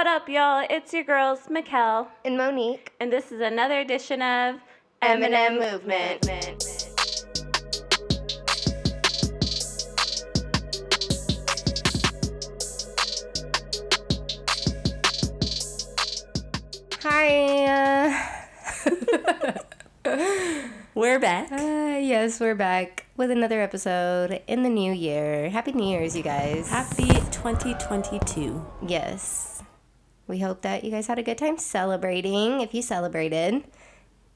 What up, y'all? It's your girls, Mikel. And Monique. And this is another edition of M&M Movement. Hi. We're back. Yes, we're back with another episode in the new year. Happy New Year's, you guys. Happy 2022. Yes. We hope that you guys had a good time celebrating, if you celebrated,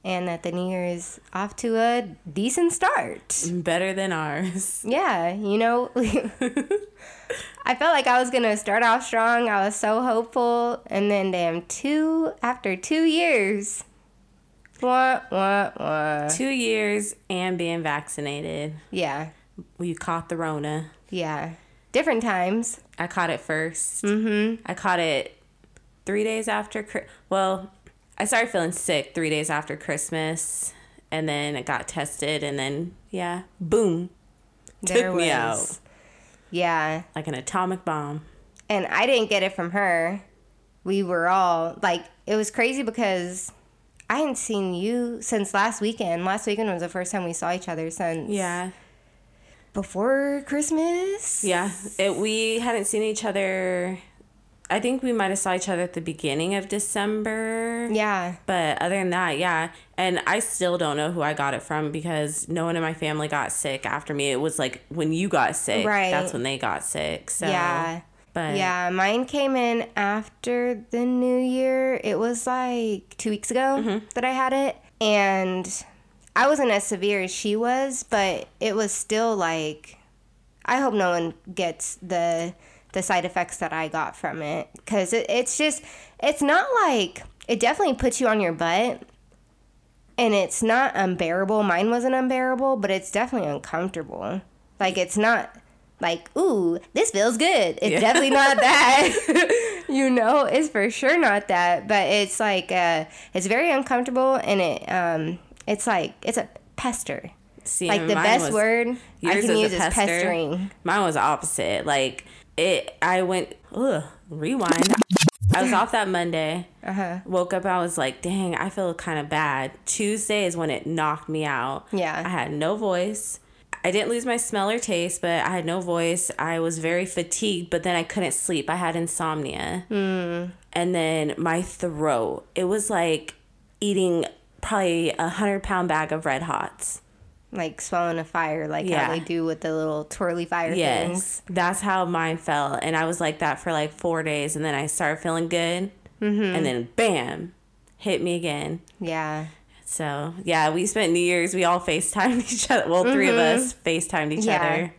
and that the new year is off to a decent start. Better than ours. Yeah, you know, I felt like I was going to start off strong. I was so hopeful. And then, damn, after 2 years. What? 2 years and being vaccinated. Yeah. We caught the Rona. Yeah. Different times. I caught it first. Mm-hmm. I caught it 3 days after, well, I started feeling sick 3 days after Christmas, and then it got tested, and then, yeah, boom, took me out. Yeah. Like an atomic bomb. And I didn't get it from her. We were all, like, it was crazy because I hadn't seen you since last weekend. Last weekend was the first time we saw each other since. Yeah. Before Christmas? Yeah. We hadn't seen each other. I think we might have saw each other at the beginning of December. Yeah. But other than that, yeah. And I still don't know who I got it from because no one in my family got sick after me. It was like when you got sick. Right. That's when they got sick. So, yeah. But yeah, mine came in after the new year. It was like 2 weeks ago that I had it. And I wasn't as severe as she was, but it was still like, I hope no one gets the side effects that I got from it, because it's just, it's not like, it definitely puts you on your butt, and it's not unbearable. Mine wasn't unbearable, but it's definitely uncomfortable. Like, it's not like, ooh, this feels good. It's definitely not that. You know, it's for sure not that, but it's like, it's very uncomfortable, and it's like, it's a pester. See, like, the best word I can use is pestering. Mine was opposite. Like, I was off that Monday. Woke up, I was like, dang, I feel kind of bad. Tuesday is when it knocked me out. Yeah. I had no voice. I didn't lose my smell or taste, but I had no voice. I was very fatigued, but then I couldn't sleep. I had insomnia. And then my throat, it was like eating probably 100-pound bag of Red Hots. Like swallowing a fire, like how they do with the little twirly fire things. That's how mine felt. And I was like that for like 4 days. And then I started feeling good. And then bam, hit me again. Yeah. So, yeah, we spent New Year's. We all FaceTimed each other. Well, three of us FaceTimed each other.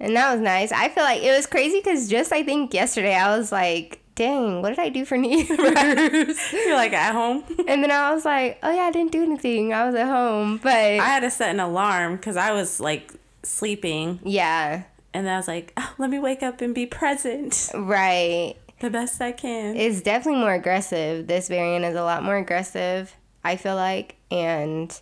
And that was nice. I feel like it was crazy because just I think yesterday I was like, dang, what did I do for New Year's? You're like at home? And then I was like, oh yeah, I didn't do anything. I was at home. But I had to set an alarm because I was like sleeping. Yeah. And then I was like, oh, let me wake up and be present. Right. The best I can. It's definitely more aggressive. This variant is a lot more aggressive, I feel like. And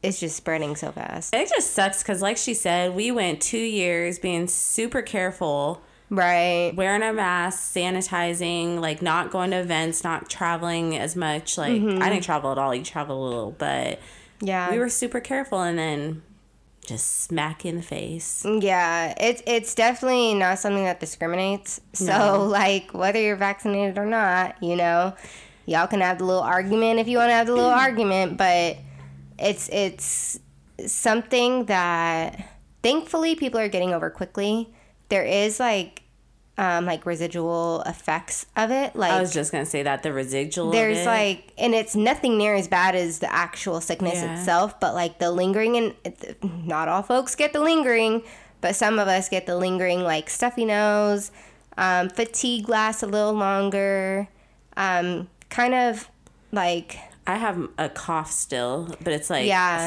it's just spreading so fast. It just sucks because like she said, we went 2 years being super careful. Right. Wearing a mask, sanitizing, like not going to events, not traveling as much. Like I didn't travel at all. You travel a little, but yeah, we were super careful. And then just smack in the face. Yeah, it's definitely not something that discriminates. So like whether you're vaccinated or not, you know, y'all can have the little argument if you want to have the little argument. But it's something that thankfully people are getting over quickly. There is like residual effects of it. Like I was just gonna say that the residual. There's like, and it's nothing near as bad as the actual sickness itself, but like the lingering, and not all folks get the lingering, but some of us get the lingering, like stuffy nose, fatigue lasts a little longer, kind of like. I have a cough still, but it's like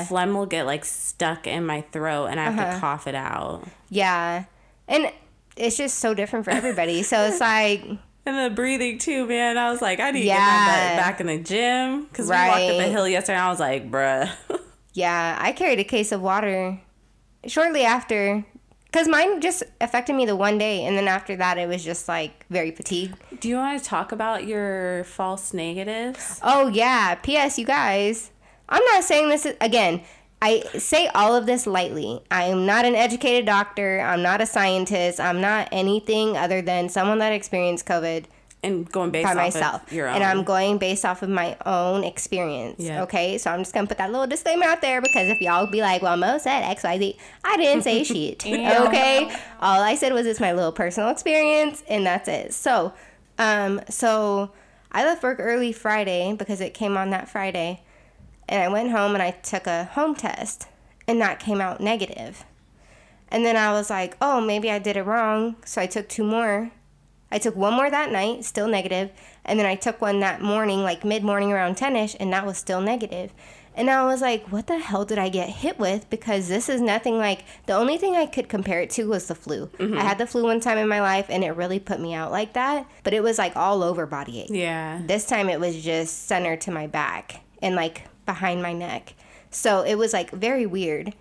phlegm will get like stuck in my throat, and I have to cough it out. Yeah. And it's just so different for everybody. So it's like... And the breathing too, man. I was like, I need to get my butt back in the gym. Because we walked up a hill yesterday and I was like, bruh. Yeah, I carried a case of water shortly after Because mine just affected me the one day, and then after that, it was just, like, very petite. Do you want to talk about your false negatives? Oh, yeah. P.S. You guys, I'm not saying this again. I say all of this lightly. I'm not an educated doctor. I'm not a scientist. I'm not anything other than someone that experienced COVID. And going based by myself. Of your own. And I'm going based off of my own experience. Yeah. Okay? So I'm just going to put that little disclaimer out there, because if y'all be like, well, Mo said X, Y, Z, I didn't say shit. Okay? All I said was it's my little personal experience, and that's it. So, I left work early Friday because it came on that Friday, and I went home and I took a home test, and that came out negative. And then I was like, oh, maybe I did it wrong. So I took two more. I took one more that night, still negative, and then I took one that morning, like mid-morning around 10-ish, and that was still negative. And I was like, what the hell did I get hit with? Because this is nothing like... The only thing I could compare it to was the flu. Mm-hmm. I had the flu one time in my life, and it really put me out like that, but it was like all over body ache. Yeah. This time it was just centered to my back and like behind my neck. So it was like very weird.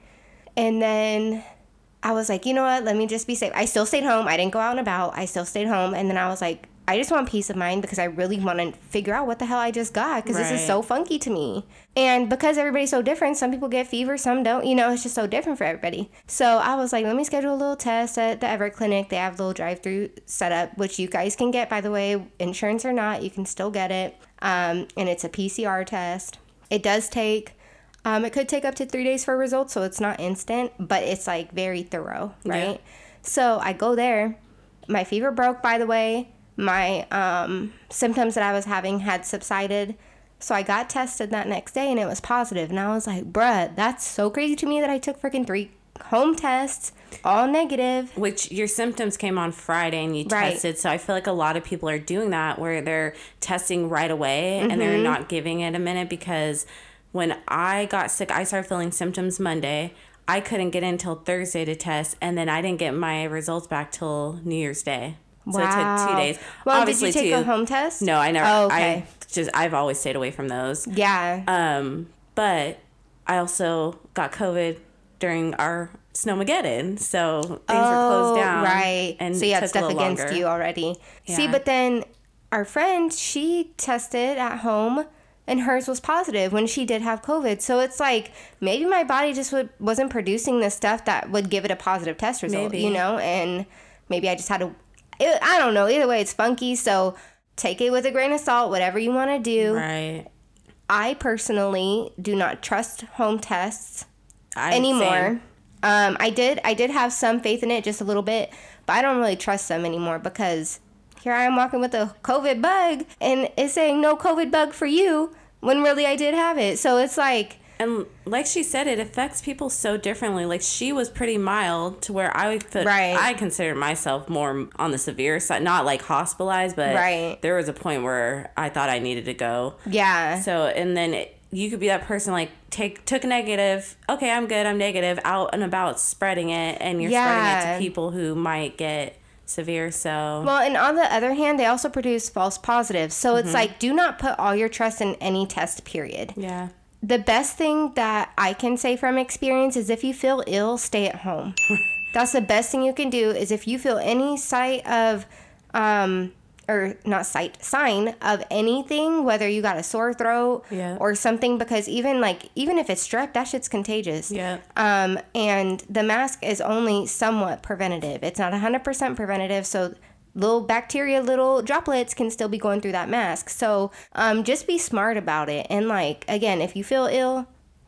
And then... I was like, you know what? Let me just be safe. I still stayed home. I didn't go out and about. I still stayed home. And then I was like, I just want peace of mind because I really want to figure out what the hell I just got, because this is so funky to me. And because everybody's so different, some people get fever, some don't. You know, it's just so different for everybody. So I was like, let me schedule a little test at the Everett Clinic. They have a little drive-through setup, which you guys can get, by the way. Insurance or not, you can still get it. And it's a PCR test. It does take... it could take up to 3 days for results, so it's not instant, but it's, like, very thorough, right? Yeah. So I go there. My fever broke, by the way. My symptoms that I was having had subsided. So I got tested that next day, and it was positive. And I was like, bruh, that's so crazy to me that I took freaking 3 home tests, all negative. Which your symptoms came on Friday, and you tested. So I feel like a lot of people are doing that, where they're testing right away, and they're not giving it a minute because... When I got sick, I started feeling symptoms Monday. I couldn't get in till Thursday to test, and then I didn't get my results back till New Year's Day. So it took 2 days. Well, obviously, did you take a home test? No, I never. Oh, okay. I've always stayed away from those. Yeah. But I also got COVID during our Snowmageddon, so things were closed down. Right. And so you had stuff against you already. Yeah. See, but then our friend, she tested at home. And hers was positive when she did have COVID. So it's like, maybe my body just wasn't producing the stuff that would give it a positive test result, you know? And maybe I just had I don't know. Either way, it's funky. So take it with a grain of salt, whatever you want to do. Right. I personally do not trust home tests anymore. I did have some faith in it, just a little bit, but I don't really trust them anymore because... Here I am walking with a COVID bug, and it's saying no COVID bug for you, when really I did have it. So it's like... And like she said, it affects people so differently. Like, she was pretty mild to where I would put... Right. I consider myself more on the severe side, not like hospitalized, but there was a point where I thought I needed to go. Yeah. So, and then... you could be that person, like, took a negative, okay, I'm good, I'm negative, out and about spreading it, and you're spreading it to people who might get... severe. So well, and on the other hand, they also produce false positives, so it's like, do not put all your trust in any test, period. Yeah. The best thing that I can say from experience is, if you feel ill, stay at home. That's the best thing you can do. Is if you feel any sign of anything, whether you got a sore throat or something, because even if it's strep, that shit's contagious. Yeah. And the mask is only somewhat preventative. It's not 100% preventative, so little bacteria, little droplets can still be going through that mask. So just be smart about it. And like, again, if you feel ill,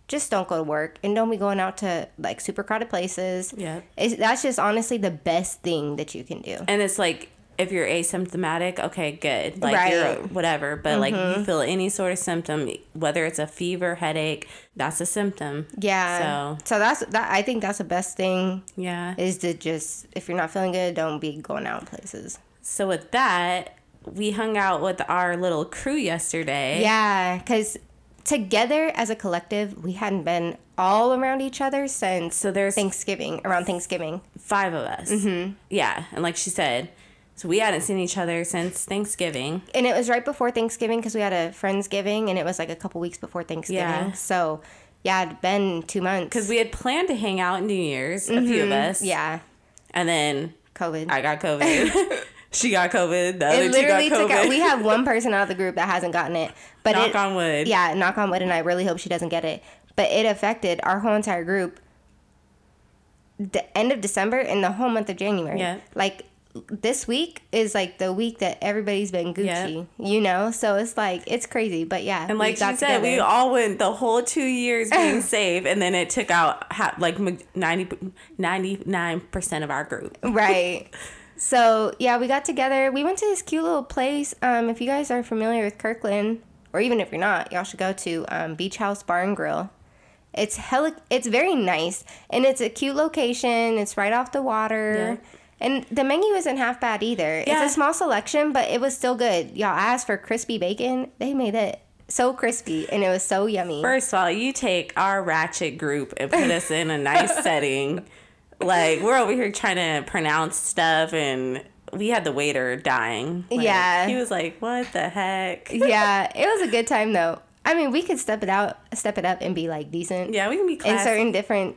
just don't go to work, and don't be going out to, like, super crowded places. Yeah. That's just honestly the best thing that you can do. And it's like, if you're asymptomatic, okay, good. Like, you're whatever. But, like, you feel any sort of symptom, whether it's a fever, headache, that's a symptom. Yeah. So that's I think that's the best thing. Yeah. Is to just, if you're not feeling good, don't be going out places. So with that, we hung out with our little crew yesterday. Yeah, because together as a collective, we hadn't been all around each other since Thanksgiving. 5 of us. Mm-hmm. Yeah. And like she said... So we hadn't seen each other since Thanksgiving. And it was right before Thanksgiving because we had a Friendsgiving, and it was like a couple weeks before Thanksgiving. Yeah. So, yeah, it'd been 2 months. Because we had planned to hang out New Year's, a few of us. Yeah. And then COVID. I got COVID. She got COVID. The other two got COVID. Took out, we have one person out of the group that hasn't gotten it. But knock on wood. Yeah, knock on wood, and I really hope she doesn't get it. But it affected our whole entire group. The end of December and the whole month of January. Yeah. Like, this week is, like, the week that everybody's been Gucci, you know? So it's, like, it's crazy. But, yeah. And like she said, we all went the whole 2 years being safe, and then it took out, like, 99% of our group. Right. So, yeah, we got together. We went to this cute little place. If you guys are familiar with Kirkland, or even if you're not, y'all should go to Beach House Bar and Grill. It's very nice, and it's a cute location. It's right off the water. Yeah. And the menu isn't half bad either. Yeah. It's a small selection, but it was still good. Y'all asked for crispy bacon. They made it so crispy, and it was so yummy. First of all, you take our ratchet group and put us in a nice setting. Like, we're over here trying to pronounce stuff, and we had the waiter dying. Like, yeah. He was like, what the heck? Yeah, it was a good time, though. I mean, we could step it up and be, like, decent. Yeah, we can be classy.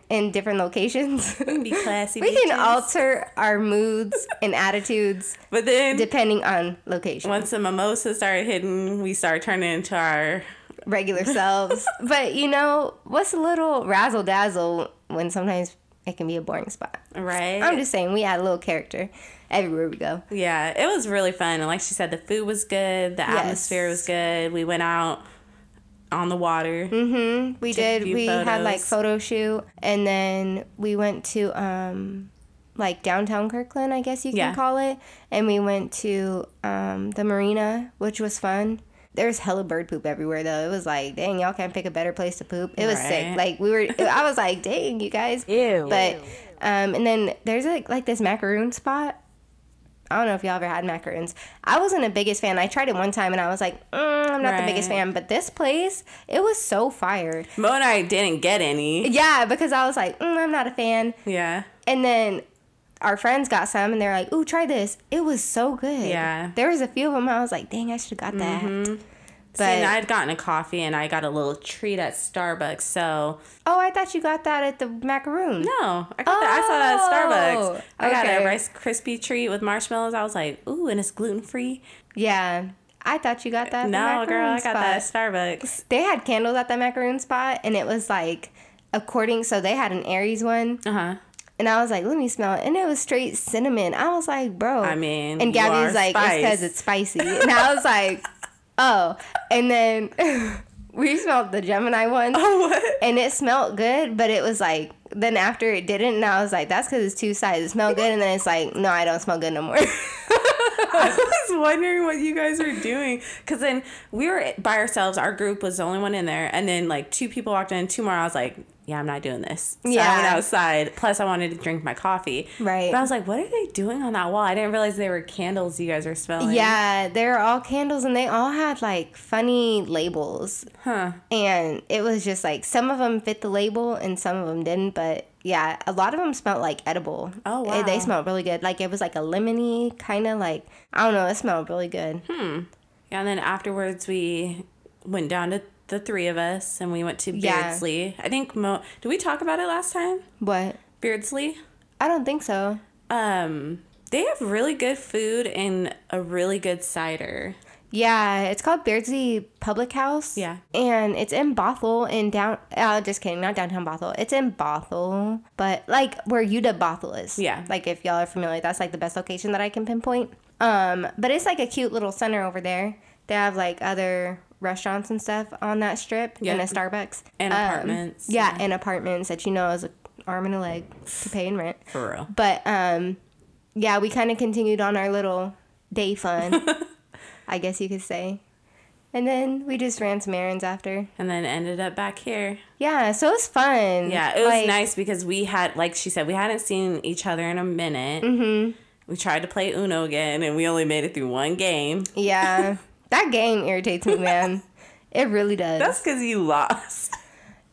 In different locations. We can be classy. We can alter our moods and attitudes, but then, depending on location. Once the mimosas start hitting, we start turning into our regular selves. But, you know, what's a little razzle-dazzle when sometimes it can be a boring spot? Right. I'm just saying, we add a little character everywhere we go. Yeah, it was really fun. And like she said, the food was good. The atmosphere was good. We went out on the water. Mm-hmm. We did. We had like photo shoot, and then we went to like downtown Kirkland, I guess you can call it. And we went to the marina, which was fun. There's hella bird poop everywhere though. It was like, dang, y'all can't pick a better place to poop. It was sick. Like I was like, dang, you guys. Ew. But and then there's like this macaroon spot. I don't know if y'all ever had macaroons. I wasn't the biggest fan. I tried it one time, and I was like, I'm not the biggest fan. But this place, it was so fire. Mo and I didn't get any. Yeah, because I was like, I'm not a fan. Yeah. And then our friends got some, and they're like, ooh, try this. It was so good. Yeah. There was a few of them. I was like, dang, I should have got that. Mm-hmm. But see, and I had gotten a coffee, and I got a little treat at Starbucks, so... Oh, I thought you got that at the macaroon. No, I got that. I saw that at Starbucks. I got a Rice Krispie treat with marshmallows. I was like, ooh, and it's gluten-free. Yeah, I thought you got that at the macaroon spot. Got that at Starbucks. They had candles at that macaroon spot, and it was like, according... So they had an Aries one. Uh-huh. And I was like, let me smell it. And it was straight cinnamon. I was like, bro. I mean, and Gabby was like, it's because it's spicy. And I was like... Oh, and then we smelled the Gemini one. Oh, what? And it smelled good, but it was like, then after it didn't, and I was like, that's because it's two sides. It smelled good, and then it's like, no, I don't smell good no more. I was wondering what you guys were doing. Because then we were by ourselves. Our group was the only one in there. And then, like, two people walked in. Two more. I was like, yeah, I'm not doing this. So yeah. I went outside. Plus, I wanted to drink my coffee. Right. But I was like, what are they doing on that wall? I didn't realize they were candles you guys were smelling. Yeah, they were all candles. And they all had, like, funny labels. Huh. And it was just, like, some of them fit the label and some of them didn't. But... yeah, a lot of them smelled like edible. Oh, wow. They smelled really good. Like, it was like a lemony kind of like, I don't know, it smelled really good. Yeah, and then afterwards we went down to the three of us and we went to Beardsley. Yeah. I think did we talk about it last time? What? Beardsley? I don't think so. They have really good food and a really good cider. Yeah, it's called Beardsley Public House. Yeah. And it's in Bothell and just kidding, not downtown Bothell. It's in Bothell, but like where UW Bothell is. Yeah. Like if y'all are familiar, that's like the best location that I can pinpoint. But it's like a cute little center over there. They have like other restaurants and stuff on that strip and a Starbucks. And apartments. Yeah, and apartments that you know is an arm and a leg to pay in rent. For real. But yeah, we kind of continued on our little day fun. I guess you could say. And then we just ran some errands after. And then ended up back here. Yeah, so it was fun. Yeah, it was like, nice because we had, like she said, we hadn't seen each other in a minute. Mm-hmm. We tried to play Uno again, and we only made it through one game. Yeah, that game irritates me, man. It really does. That's because you lost.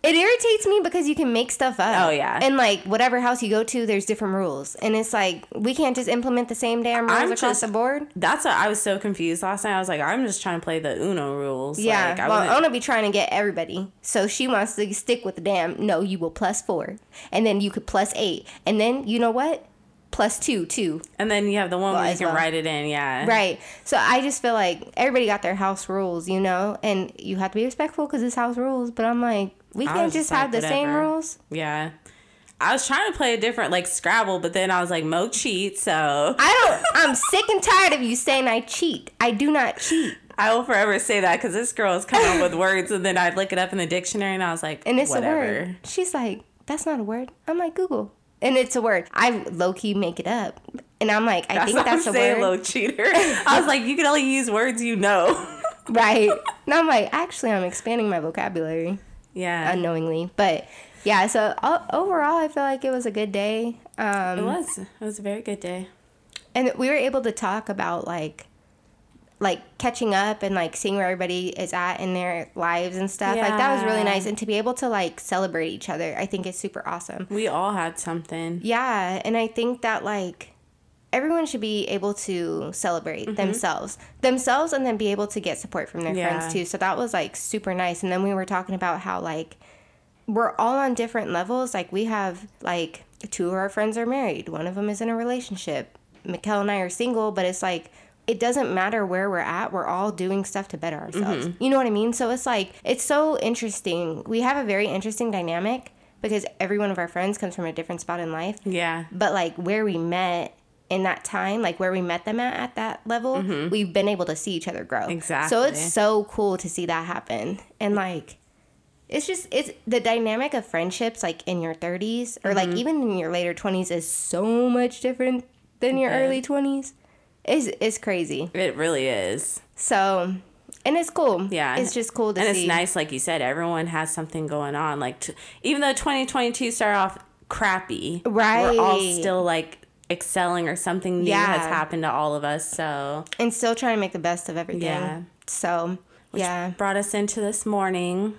It irritates me because you can make stuff up. Oh, yeah. And, like, whatever house you go to, there's different rules. And it's like, we can't just implement the same damn rules across the board. That's what I was so confused last night. I was like, I'm just trying to play the Uno rules. Yeah. Like, Ona be trying to get everybody. So she wants to stick with the damn, no, you will +4. And then you could +8. And then, you know what? plus two. And then you have the one where you can write it in, yeah. Right. So I just feel like everybody got their house rules, you know? And you have to be respectful because it's house rules. But I'm like, we can't just have the same rules. Yeah. I was trying to play a different, like, Scrabble, but then I was like, Mo cheat, so. I'm sick and tired of you saying I cheat. I do not cheat. I will forever say that because this girl is coming up with words, and then I'd look it up in the dictionary, and I was like, and it's whatever. A word. She's like, that's not a word. I'm like, Google. And it's a word. I low-key make it up. And I'm like, I think that's a word. Low cheater. I was like, you can only use words you know. Right. And I'm like, actually, I'm expanding my vocabulary. Yeah. Unknowingly. But... yeah, so overall, I feel like it was a good day. It was. It was a very good day. And we were able to talk about, like catching up and, like, seeing where everybody is at in their lives and stuff. Yeah. Like, that was really nice. And to be able to, like, celebrate each other, I think is super awesome. We all had something. Yeah, and I think that, like, everyone should be able to celebrate themselves and then be able to get support from their friends, too. So that was, like, super nice. And then we were talking about how, like... we're all on different levels. Like, we have, like, two of our friends are married. One of them is in a relationship. Mikel and I are single, but it's, like, it doesn't matter where we're at. We're all doing stuff to better ourselves. Mm-hmm. You know what I mean? So it's, like, it's so interesting. We have a very interesting dynamic because every one of our friends comes from a different spot in life. Yeah. But, like, where we met in that time, like, where we met them at that level, we've been able to see each other grow. Exactly. So it's so cool to see that happen. And, like... it's just, it's the dynamic of friendships, like, in your 30s or, like, even in your later 20s is so much different than your early 20s. It's crazy. It really is. So, and it's cool. Yeah. It's just cool to see. And it's nice, like you said, everyone has something going on. Like, even though 2022 started off crappy. Right. We're all still, like, excelling or something new has happened to all of us, so. And still trying to make the best of everything. Yeah. So, which brought us into this morning.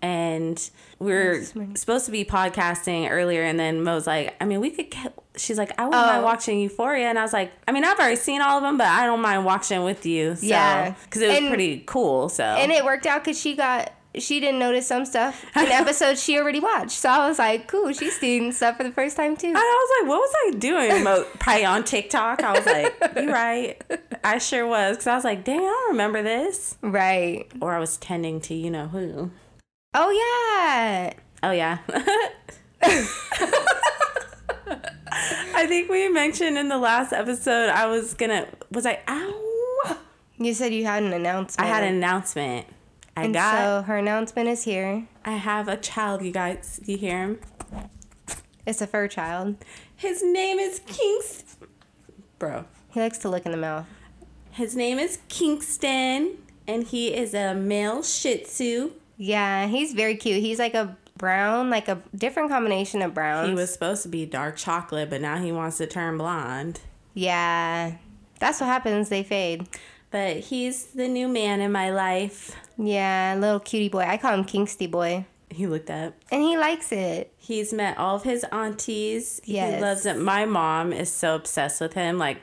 And we're supposed to be podcasting earlier, and then Mo's like, I mean, we could get... she's like, I wouldn't mind watching Euphoria. And I was like, I mean, I've already seen all of them, but I don't mind watching with you. So, yeah. Because it was pretty cool, so... and it worked out because she didn't notice some stuff in episodes she already watched. So I was like, cool, she's seen stuff for the first time, too. And I was like, what was I doing? Mo, probably on TikTok. I was like, you're right. I sure was. Because I was like, dang, I don't remember this. Right. Or I was tending to you-know-who. Oh, yeah. Oh, yeah. I think we mentioned in the last episode I was going to... was I... ow. You said you had an announcement. I had an announcement. So her announcement is here. I have a child, you guys. You hear him? It's a fur child. His name is Kingston. Bro. He likes to look in the mouth. His name is Kingston, and he is a male Shih Tzu. Yeah, he's very cute. He's like a brown, like a different combination of browns. He was supposed to be dark chocolate, but now he wants to turn blonde. Yeah, that's what happens. They fade. But he's the new man in my life. Yeah, little cutie boy. I call him Kingsty Boy. He looked up. And he likes it. He's met all of his aunties. Yes. He loves it. My mom is so obsessed with him. Like,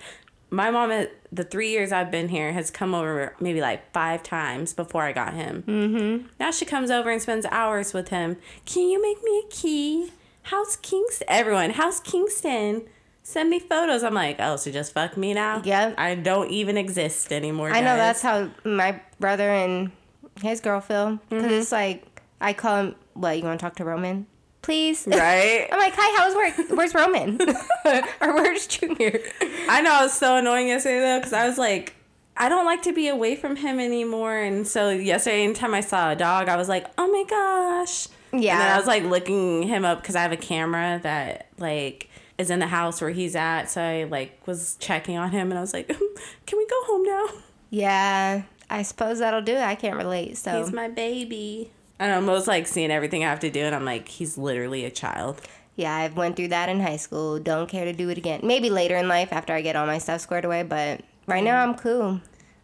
my mom, the 3 years I've been here, has come over maybe like 5 times before I got him. Mm-hmm. Now she comes over and spends hours with him. Can you make me a key? How's Kingston? Everyone, how's Kingston? Send me photos. I'm like, oh, so just fuck me now? Yep. I don't even exist anymore, guys. I know, that's how my brother and his girl feel. Because it's like, I call him, what, you want to talk to Roman? Please. Right? I'm like, hi, how's work? Where's Roman? Or where's Junior? I know, I was so annoying yesterday, though, because I was like, I don't like to be away from him anymore. And so yesterday, anytime I saw a dog, I was like, oh, my gosh. Yeah. And then I was, like, looking him up because I have a camera that, like, is in the house where he's at. So I, like, was checking on him, and I was like, can we go home now? Yeah, I suppose that'll do it. I can't relate, so. He's my baby. I know, Mo's like seeing everything I have to do, and I'm like, he's literally a child. Yeah, I went through that in high school. Don't care to do it again. Maybe later in life after I get all my stuff squared away, but right now I'm cool.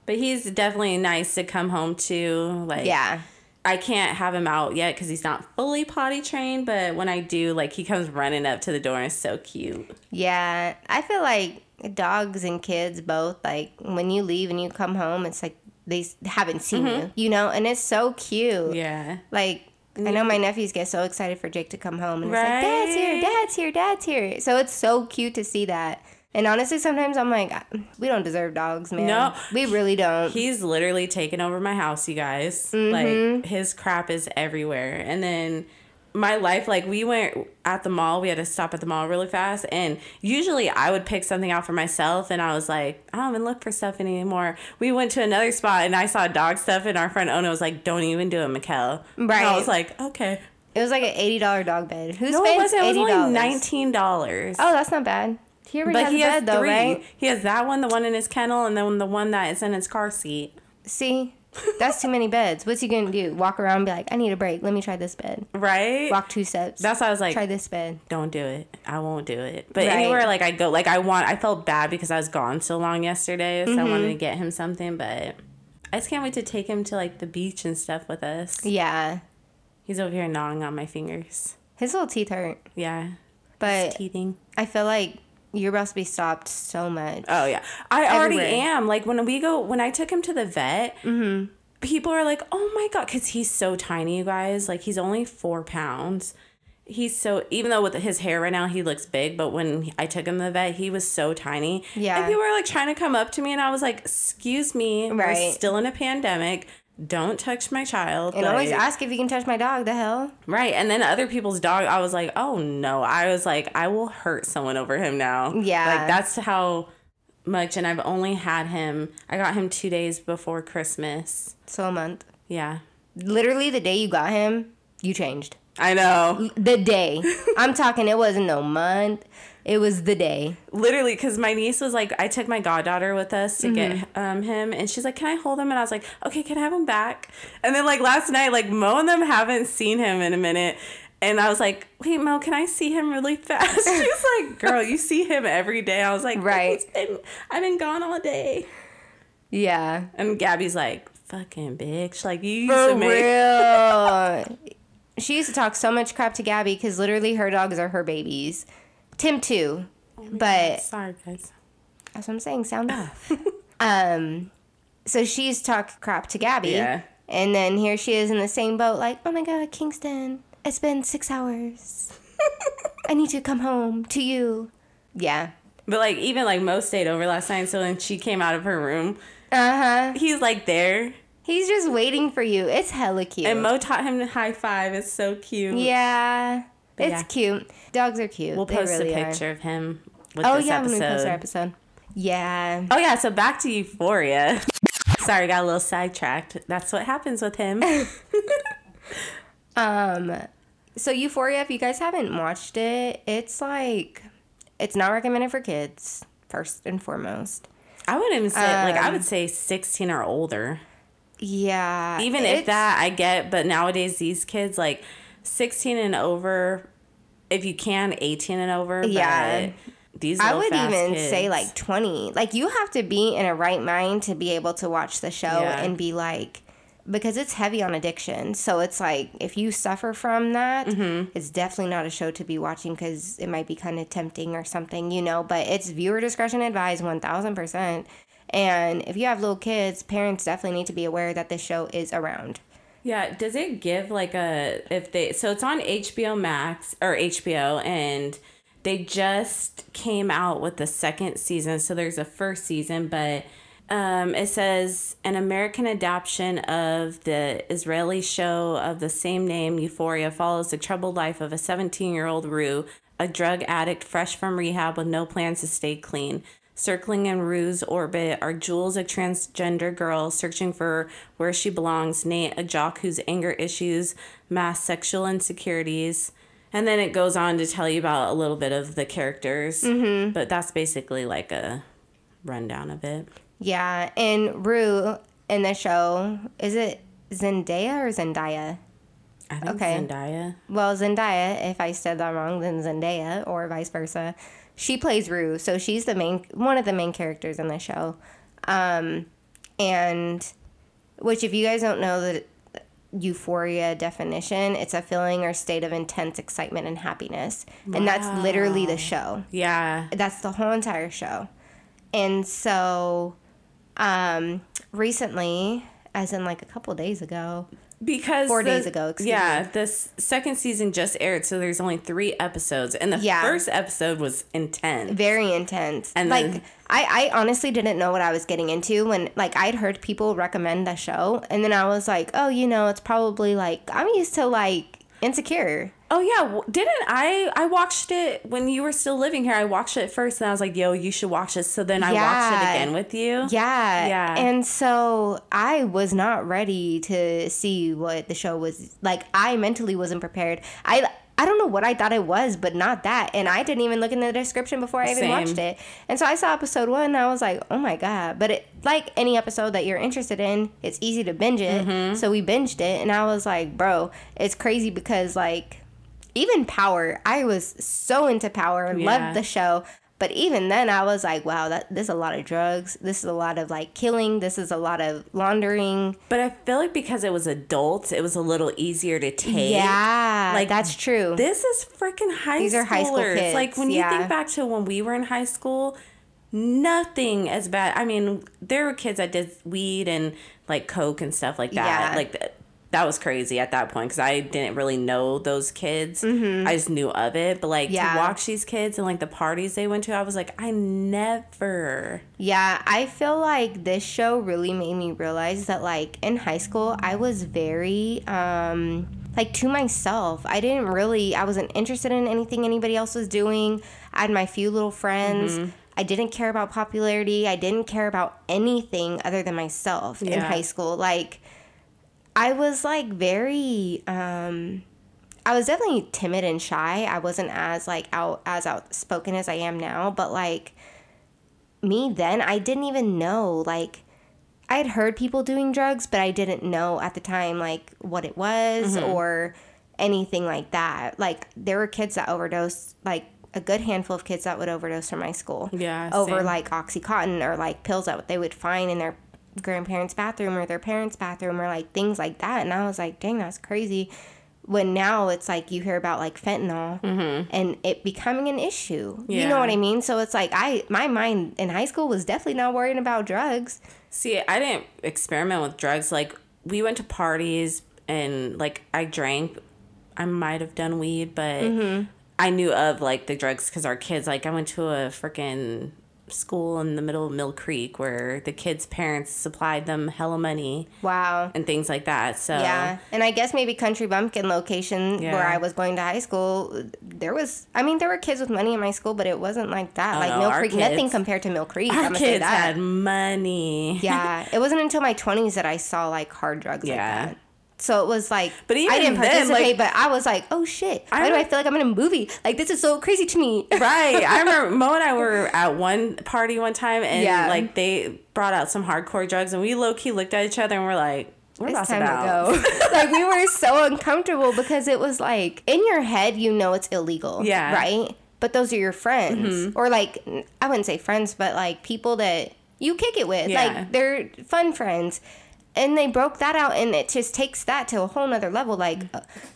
But he's definitely nice to come home to. Like, yeah. I can't have him out yet because he's not fully potty trained, but when I do, like, he comes running up to the door and is so cute. Yeah, I feel like dogs and kids both, like, when you leave and you come home, it's like, they haven't seen you, you know? And it's so cute. Yeah. Like, I know my nephews get so excited for Jake to come home, and right? It's like, Dad's here, Dad's here, Dad's here. So it's so cute to see that. And honestly, sometimes I'm like, we don't deserve dogs, man. No. We really don't. He's literally taken over my house, you guys. Mm-hmm. Like, his crap is everywhere. And then my life, like, we went at the mall. We had to stop at the mall really fast. And usually I would pick something out for myself. And I was like, I don't even look for stuff anymore. We went to another spot, and I saw dog stuff. And our friend Ona was like, don't even do it, Mikel. Right. And I was like, okay. It was like an $80 dog bed. Who spends $80? No, it wasn't. It was only $19. Oh, that's not bad. He already has a bed, though, right? He has that one, the one in his kennel, and then the one that is in his car seat. See? That's too many beds. What's he going to do? Walk around and be like, I need a break. Let me try this bed. Right? Walk 2 steps. That's why I was like, try this bed. Don't do it. I won't do it. But anywhere, like, I go, like, I felt bad because I was gone so long yesterday, so I wanted to get him something, but I just can't wait to take him to, like, the beach and stuff with us. Yeah. He's over here gnawing on my fingers. His little teeth hurt. Yeah. But he's teething. I feel like you're about to be stopped so much. Oh, yeah. I already am. Like, when I took him to the vet, people are like, oh, my God, because he's so tiny, you guys. Like, he's only 4 pounds. He's so, even though with his hair right now, he looks big, but when I took him to the vet, he was so tiny. Yeah. And people were, like, trying to come up to me, and I was like, excuse me. Right. We're still in a pandemic. Don't touch my child. And like, always ask if you can touch my dog. The hell? Right. And then other people's dog, I was like, oh, no. I was like, I will hurt someone over him now. Yeah. Like, that's how much. And I've only had him. I got him 2 days before Christmas. So a month. Yeah. Literally the day you got him, you changed. I know. The day. I'm talking, it wasn't no month. It was the day. Literally, because my niece was like, I took my goddaughter with us to get him. And she's like, can I hold him? And I was like, okay, can I have him back? And then, like, last night, like, Mo and them haven't seen him in a minute. And I was like, wait, Mo, can I see him really fast? She's like, girl, you see him every day. I was like, right. I've been gone all day. Yeah. And Gabby's like, fucking bitch. Like, you used to make. For real. She used to talk so much crap to Gabby because literally her dogs are her babies. Tim too, but... Sorry, guys. That's what I'm saying. Sound off. So she's talked crap to Gabby. Yeah. And then here she is in the same boat like, oh my God, Kingston, it's been 6 hours. I need to come home to you. Yeah. But, like, even, like, Mo stayed over last night, so when she came out of her room, he's, like, there. He's just waiting for you. It's hella cute. And Mo taught him to high five. It's so cute. Yeah. But it's cute. Dogs are cute. We'll post really a picture of him with this episode. When we post our episode. Yeah. Oh, yeah. So back to Euphoria. Sorry, got a little sidetracked. That's what happens with him. So Euphoria, if you guys haven't watched it, it's like, it's not recommended for kids, first and foremost. I wouldn't even say, I would say 16 or older. Yeah. Even if that, I get, but nowadays these kids, like, 16 and over, if you can, 18 and over. Yeah. But these I would even kids. Say like 20. Like, you have to be in a right mind to be able to watch the show and be like, because it's heavy on addiction. So it's like, if you suffer from that, it's definitely not a show to be watching because it might be kind of tempting or something, you know, but it's viewer discretion advised 1000%. And if you have little kids, parents definitely need to be aware that this show is around. Yeah, does it give like a, if they, so it's on HBO Max or HBO, and they just came out with the second season. So there's a first season, but it says an American adaptation of the Israeli show of the same name, Euphoria, follows the troubled life of a 17-year-old Rue, a drug addict fresh from rehab with no plans to stay clean. Circling in Rue's orbit are Jules, a transgender girl searching for where she belongs, Nate, a jock whose anger issues mask sexual insecurities, and then it goes on to tell you about a little bit of the characters. But that's basically like a rundown of it. Yeah, and Rue in the show, is it Zendaya or Zendaya? I think Zendaya. Well, Zendaya, if I said that wrong, then Zendaya or vice versa. She plays Rue, so she's the one of the main characters in the show. And which, if you guys don't know the euphoria definition, it's a feeling or state of intense excitement and happiness. Wow. And that's literally the show. Yeah. That's the whole entire show. And so recently, as in like a couple days ago, Because 4 days ago, excuse me. Yeah, the second season just aired, so there's only 3 episodes. And the first episode was intense. Very intense. And like, then, I honestly didn't know what I was getting into when, like, I'd heard people recommend the show. And then I was like, oh, you know, it's probably, like, I'm used to, like, Insecure. Oh, yeah. Didn't I watched it when you were still living here. I watched it first, and I was like, yo, you should watch this. So then I watched it again with you. Yeah. Yeah. And so I was not ready to see what the show was. Like, I mentally wasn't prepared. I don't know what I thought it was, but not that. And I didn't even look in the description before I even watched it. And so I saw episode 1, and I was like, oh, my God. But it, like any episode that you're interested in, it's easy to binge it. Mm-hmm. So we binged it, and I was like, bro, it's crazy because, like, even Power, I was so into Power, loved the show. But even then, I was like, wow, this is a lot of drugs. This is a lot of, like, killing. This is a lot of laundering. But I feel like because it was adults, it was a little easier to take. Yeah, like, that's true. This is freaking high schoolers. These are high school kids. Like, when you think back to when we were in high school, nothing as bad. I mean, there were kids that did weed and, like, coke and stuff like that. Yeah. Like, that was crazy at that point because I didn't really know those kids. Mm-hmm. I just knew of it. But, like, to watch these kids and, like, the parties they went to, I was like, I never. Yeah, I feel like this show really made me realize that, like, in high school, I was very, like, to myself. I didn't really, I wasn't interested in anything anybody else was doing. I had my few little friends. Mm-hmm. I didn't care about popularity. I didn't care about anything other than myself in high school. Like, I was, like, very, I was definitely timid and shy. I wasn't as, like, as outspoken as I am now. But, like, me then, I didn't even know, like, I had heard people doing drugs, but I didn't know at the time, like, what it was or anything like that. Like, there were kids that overdosed, like, a good handful of kids that would overdose from my school. Yeah, over, like, Oxycontin or, like, pills that they would find in their grandparents' bathroom or their parents' bathroom or, like, things like that. And I was like, dang, that's crazy. When now it's like you hear about, like, fentanyl and it becoming an issue. Yeah. You know what I mean? So it's like my mind in high school was definitely not worrying about drugs. See, I didn't experiment with drugs. Like, we went to parties and, like, I drank. I might have done weed, but I knew of, like, the drugs because our kids, like, I went to a freaking school in the middle of Mill Creek where the kids' parents supplied them hella money. Wow. And things like that. So yeah. And I guess maybe Country Bumpkin location where I was going to high school, there were kids with money in my school, but it wasn't like that. Like, Mill Creek, nothing compared to Mill Creek. Our kids had money. Yeah. It wasn't until my 20s that I saw, like, hard drugs like that. So it was like, but even I didn't participate, but I was like, oh, shit. Why do I feel like I'm in a movie? Like, this is so crazy to me. Right. I remember Mo and I were at one party one time, and, like, they brought out some hardcore drugs, and we low-key looked at each other, and we're like, we're about to go. Like, we were so uncomfortable because it was like, in your head, you know it's illegal. Yeah. Right? But those are your friends. Mm-hmm. Or, like, I wouldn't say friends, but, like, people that you kick it with. Yeah. Like, they're fun friends. And they broke that out, and it just takes that to a whole nother level. Like,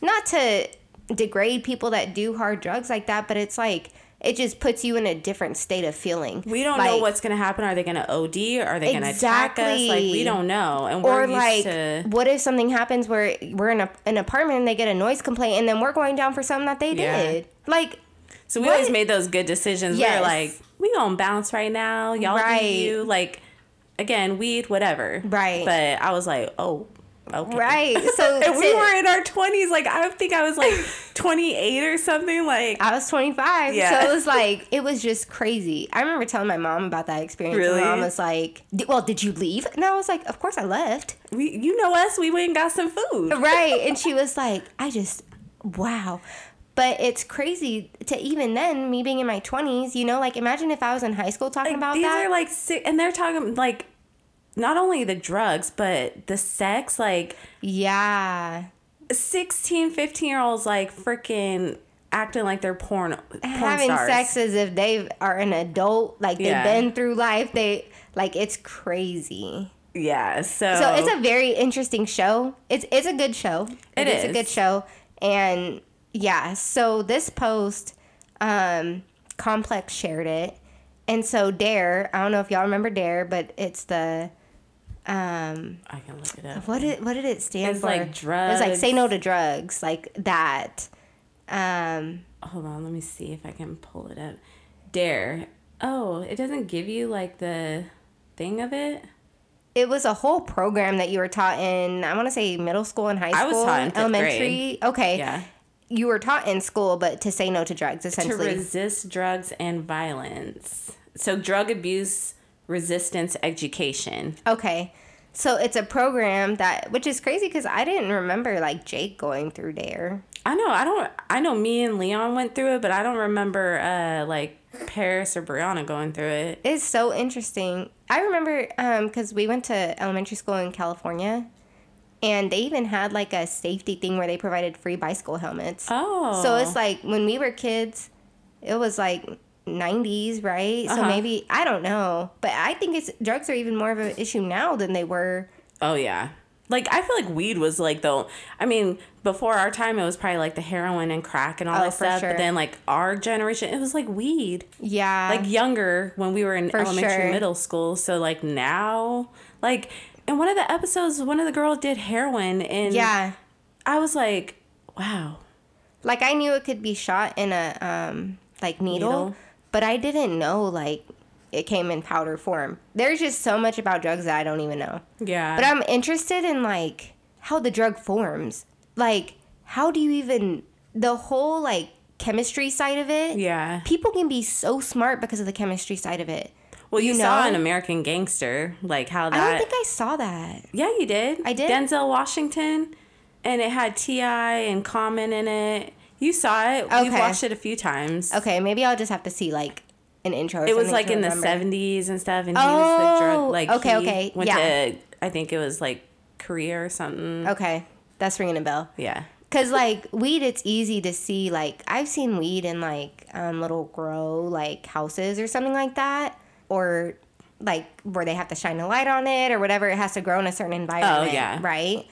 not to degrade people that do hard drugs like that, but it's like, it just puts you in a different state of feeling. We don't know what's going to happen. Are they going to OD? Are they going to attack us? Like, we don't know. And we're used to... what if something happens where we're in an apartment and they get a noise complaint, and then we're going down for something that they did? Like, so we always made those good decisions. Yes. We were like, we going to bounce right now. Y'all do you. Like... again, weed, whatever. Right. But I was like, oh, okay. Right. So and we were in our 20s. Like, I think I was like 28 or something. Like, I was 25. Yeah. So it was like, it was just crazy. I remember telling my mom about that experience. Really? My mom was like, well, did you leave? And I was like, of course I left. You know us. We went and got some food. Right. And she was like, wow. But it's crazy to even then, me being in my 20s, you know, like, imagine if I was in high school talking about that. These are like sick, and they're talking like not only the drugs, but the sex, like, yeah, 16, 15-year-olds like freaking acting like they're porn having stars. Sex as if they are an adult, like they've been through life. They like, it's crazy. Yeah. So it's a very interesting show. It's a good show. It is a good show. And yeah, so this post, Complex shared it. And so DARE, I don't know if y'all remember DARE, but it's the I can look it up. What did it stand for? It's like drugs. It was like say no to drugs, like that. Hold on, let me see if I can pull it up. DARE. Oh, it doesn't give you like the thing of it. It was a whole program that you were taught in, I want to say middle school and high school. I was taught in fifth elementary. Grade. Okay. Yeah. You were taught in school, but to say no to drugs, essentially. To resist drugs and violence. So drug abuse resistance education. Okay. So it's a program that, which is crazy because I didn't remember like Jake going through DARE. I know. I know me and Leon went through it, but I don't remember like Paris or Brianna going through it. It's so interesting. I remember because we went to elementary school in California, and they even had like a safety thing where they provided free bicycle helmets. Oh. So it's like when we were kids, it was like 90s, right? Uh-huh. So maybe, I don't know. But I think drugs are even more of an issue now than they were. Oh, yeah. Like, I feel like weed was, like, though, I mean, before our time, it was probably, like, the heroin and crack and all that stuff. Sure. But then, like, our generation, it was, like, weed. Yeah. Like, younger when we were in middle school. So, like, now, like, in one of the episodes, one of the girls did heroin. And yeah. I was like, wow. Like, I knew it could be shot in a, like, needle. But I didn't know, like, it came in powder form. There's just so much about drugs that I don't even know. Yeah. But I'm interested in, like, how the drug forms. Like, how do you even... The whole, like, chemistry side of it. Yeah. People can be so smart because of the chemistry side of it. Well, you saw an American Gangster, like, how that... I don't think I saw that. Yeah, you did. I did. Denzel Washington. And it had T.I. and Common in it. You saw it. Okay. We've watched it a few times. Okay, maybe I'll just have to see, like... an intro or it was like in the 70s and stuff, and he was the drug, like, he went to, I think it was like Korea or something. Okay, that's ringing a bell. Yeah, because like weed, it's easy to see. Like, I've seen weed in like little grow like houses or something like that, or like where they have to shine a light on it or whatever. It has to grow in a certain environment. Oh, yeah. Right.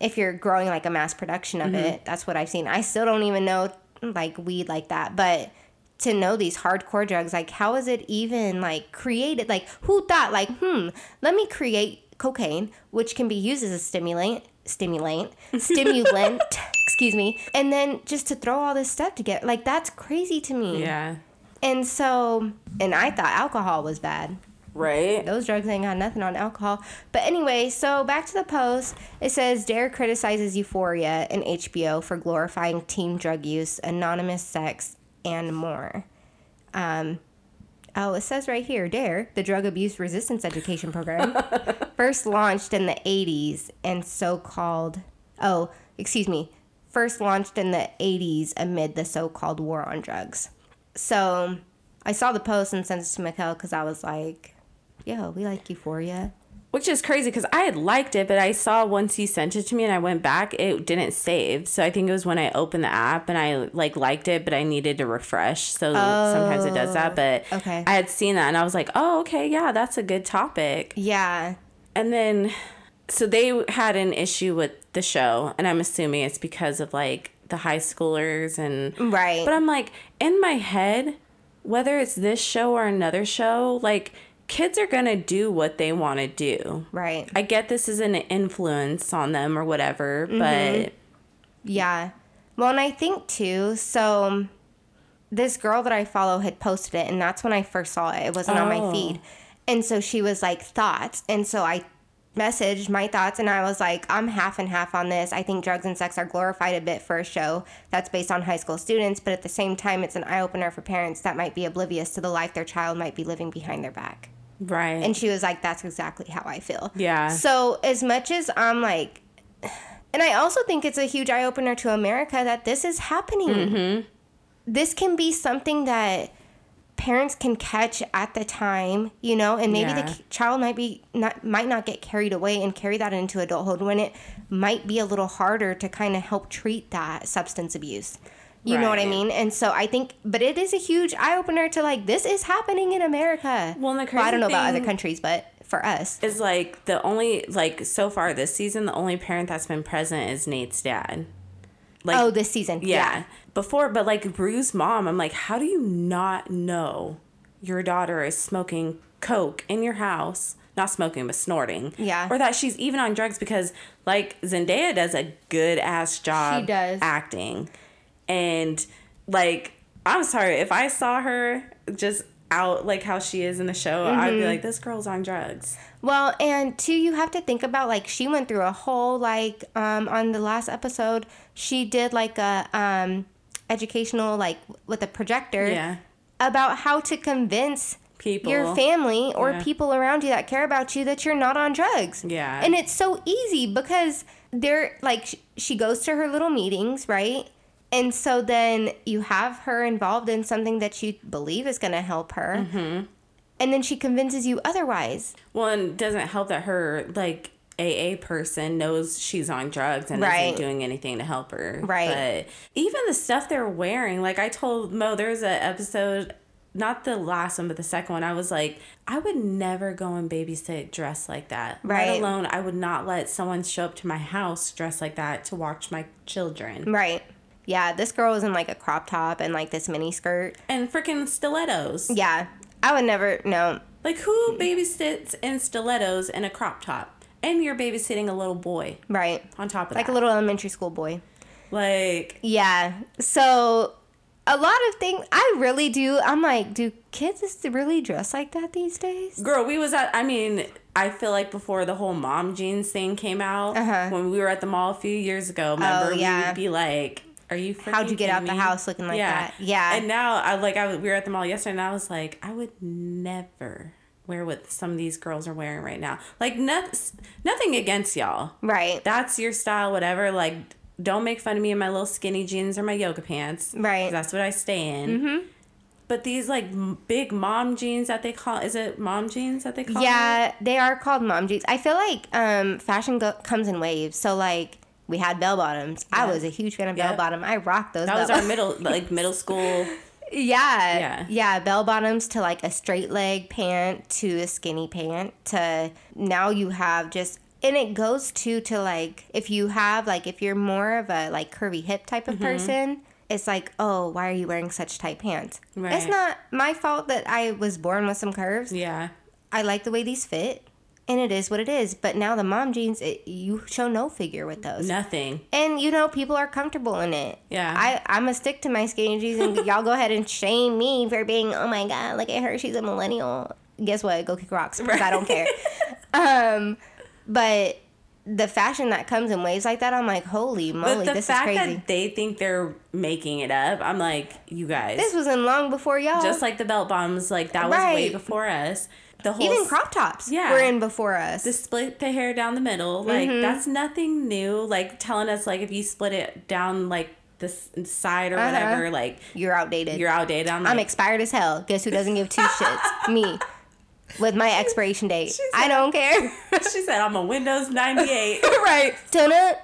If you're growing like a mass production of it, that's what I've seen. I still don't even know like weed like that, but to know these hardcore drugs, like, how is it even, like, created? Like, who thought, like, let me create cocaine, which can be used as a stimulant, excuse me, and then just to throw all this stuff together. Like, that's crazy to me. Yeah. And so, and I thought alcohol was bad. Right. Those drugs ain't got nothing on alcohol. But anyway, so back to the post. It says, DARE criticizes Euphoria and HBO for glorifying teen drug use, anonymous sex, and more. It says right here, DARE, the Drug Abuse Resistance Education Program, first launched in the 80s amid the so-called war on drugs. So I saw the post and sent it to Mikel because I was like, yo, we like Euphoria. Which is crazy because I had liked it, but I saw once you sent it to me and I went back, it didn't save. So I think it was when I opened the app and I like liked it, but I needed to refresh. So sometimes it does that. But okay. I had seen that and I was like, oh, okay, yeah, that's a good topic. Yeah. And then, so they had an issue with the show, and I'm assuming it's because of like the high schoolers and... Right. But I'm like, in my head, whether it's this show or another show, like... Kids are going to do what they want to do. Right. I get this is an influence on them or whatever, but... Yeah. Well, and I think, too, so this girl that I follow had posted it, and that's when I first saw it. It wasn't on my feed. And so she was like, thoughts. And so I messaged my thoughts, and I was like, I'm half and half on this. I think drugs and sex are glorified a bit for a show that's based on high school students, but at the same time, it's an eye-opener for parents that might be oblivious to the life their child might be living behind their back. Right. And she was like, that's exactly how I feel. Yeah. So as much as I'm like, and I also think it's a huge eye-opener to America that this is happening. Mm-hmm. This can be something that parents can catch at the time, you know, and maybe the child might not get carried away and carry that into adulthood when it might be a little harder to kind of help treat that substance abuse. You know what I mean? And so I think, but it is a huge eye-opener to, like, this is happening in America. Well, and the crazy I don't know about other countries, but for us. Is, like, the only, like, so far this season, the only parent that's been present is Nate's dad. Like, oh, this season. Yeah. Before, but, like, Rue's mom, I'm like, how do you not know your daughter is smoking coke in your house? not smoking, but snorting. Yeah. Or that she's even on drugs, because like Zendaya does a good ass job acting. And like, I'm sorry, if I saw her just out like how she is in the show, mm-hmm. I'd be like, this girl's on drugs. Well, and too, you have to think about like she went through a whole like on the last episode she did like a educational like with a projector about how to convince people, your family or people around you that care about you, that you're not on drugs. Yeah. And it's so easy because they're like, she goes to her little meetings, right? And so then you have her involved in something that you believe is going to help her. Mm-hmm. And then she convinces you otherwise. Well, and doesn't help that her, like, AA person knows she's on drugs and isn't doing anything to help her. Right. But even the stuff they're wearing, like I told Mo, there's an episode, not the last one, but the second one, I was like, I would never go and babysit dressed like that. Right. Let alone, I would not let someone show up to my house dressed like that to watch my children. Right. Yeah, this girl was in, like, a crop top and, like, this mini skirt. And freaking stilettos. Yeah. I would never, no. Like, who babysits in stilettos and a crop top? And you're babysitting a little boy. Right. On top of that. Like a little elementary school boy. Like. Yeah. So, a lot of things, I really do, I'm like, do kids really dress like that these days? Girl, we was at, I mean, I feel like before the whole mom jeans thing came out, when we were at the mall a few years ago, remember? Oh, yeah. We would be like, are you freaking kidding me? How'd you get out the house looking like that? Yeah. And now, we were at the mall yesterday, and I was like, I would never wear what some of these girls are wearing right now. Like, nothing against y'all. Right. That's your style, whatever. Like, don't make fun of me in my little skinny jeans or my yoga pants. Right. 'Cause that's what I stay in. Mm-hmm. But these, like, big mom jeans that they call... Is it mom jeans that they call? Yeah, they are called mom jeans. I feel like fashion comes in waves. So, like... We had bell bottoms. Yeah. I was a huge fan of bell bottom. I rocked those. That was our middle school. Yeah, bell bottoms to like a straight leg pant to a skinny pant to now you have just, and it goes to like if you have like if you're more of a like curvy hip type of person, it's like, oh, why are you wearing such tight pants? Right. It's not my fault that I was born with some curves. Yeah, I like the way these fit. And it is what it is. But now the mom jeans, you show no figure with those. Nothing. And, you know, people are comfortable in it. Yeah. I'm going to stick to my skinny jeans and y'all go ahead and shame me for being, oh, my God, look at her. She's a millennial. Guess what? Go kick rocks because I don't care. But the fashion that comes in waves like that, I'm like, holy moly, this is crazy. But the fact that they think they're making it up, I'm like, you guys. This was in long before y'all. Just like the belt bottoms, like that was way before us. The whole even crop tops were in before us. The split the hair down the middle. Like, that's nothing new. Like, telling us, like, if you split it down, like, the side or whatever, like... You're outdated. I'm expired as hell. Guess who doesn't give two shits? Me. With my expiration date. Said, I don't care. She said, I'm a Windows 98. Right. Donut.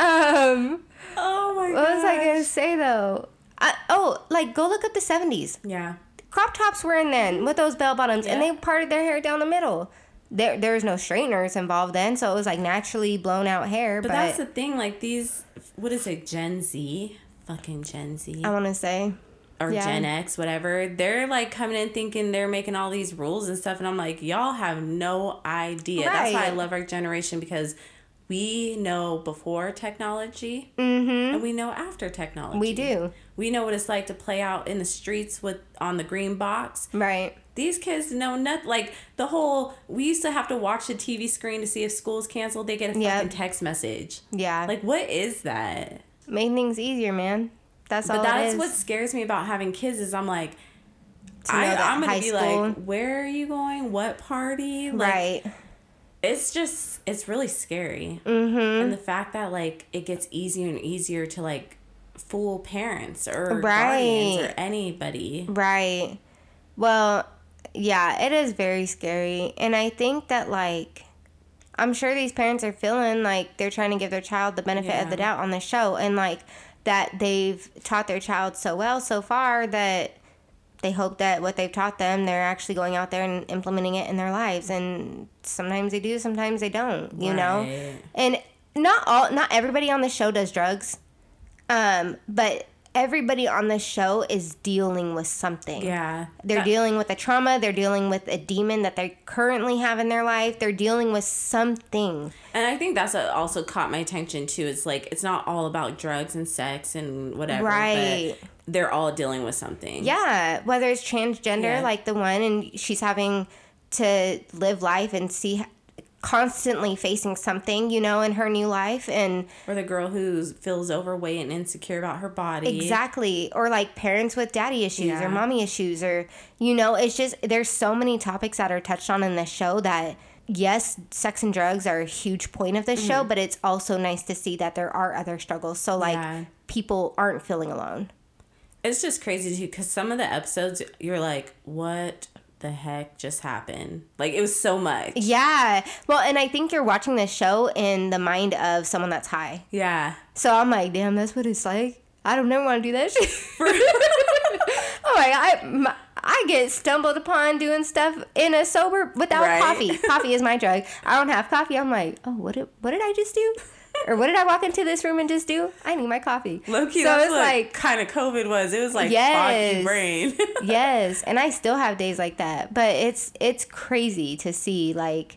Oh, my God. What was I going to say, though? Go look up the 70s. Yeah. Crop tops were in then with those bell bottoms, and they parted their hair down the middle. There was no straighteners involved then, so it was like naturally blown out hair. But that's the thing, like these, what is it, Gen Z? Fucking Gen Z. I want to say. Or Gen X, whatever. They're like coming in thinking they're making all these rules and stuff, and I'm like, y'all have no idea. Right. That's why I love our generation, because we know before technology, and we know after technology. We do. We know what it's like to play out in the streets on the green box. Right. These kids know nothing. Like, the whole... We used to have to watch the TV screen to see if school's canceled. They get a fucking text message. Yeah. Like, what is that? Make things easier, man. That's all it is. But that's what scares me about having kids is I'm like... I'm going to be like, where are you going? What party? Like, right. It's just, it's really scary. Mm-hmm. And the fact that, like, it gets easier and easier to, like, fool parents or guardians or anybody. Right. Well, yeah, it is very scary. And I think that, like, I'm sure these parents are feeling like they're trying to give their child the benefit of the doubt on the show. And, like, that they've taught their child so well so far that... They hope that what they've taught them, they're actually going out there and implementing it in their lives. And sometimes they do, sometimes they don't, you know? And not everybody on the show does drugs. But everybody on this show is dealing with something. Yeah. They're dealing with a trauma. They're dealing with a demon that they currently have in their life. They're dealing with something. And I think that's what also caught my attention, too. It's like, it's not all about drugs and sex and whatever. Right. But they're all dealing with something. Yeah. Whether it's transgender, like the one, and she's having to live life and see... constantly facing something, you know, in her new life. And or the girl who feels overweight and insecure about her body. Exactly. Or like parents with daddy issues or mommy issues, or, you know, it's just, there's so many topics that are touched on in this show that, yes, sex and drugs are a huge point of this show, but it's also nice to see that there are other struggles. So like people aren't feeling alone. It's just crazy too, because some of the episodes you're like, what the heck just happened? Like, it was so much. Yeah. Well, and I think you're watching this show in the mind of someone that's high. Yeah. So I'm like, damn, that's what it's like. I don't ever want to do that shit. Oh my God, I get stumbled upon doing stuff in a sober without coffee. Coffee is my drug. I don't have coffee. I'm like, oh, what did I just do? Or what did I walk into this room and just do? I need my coffee. Low-key, so that's like kind of COVID was. It was like foggy brain. Yes. And I still have days like that. But it's crazy to see, like,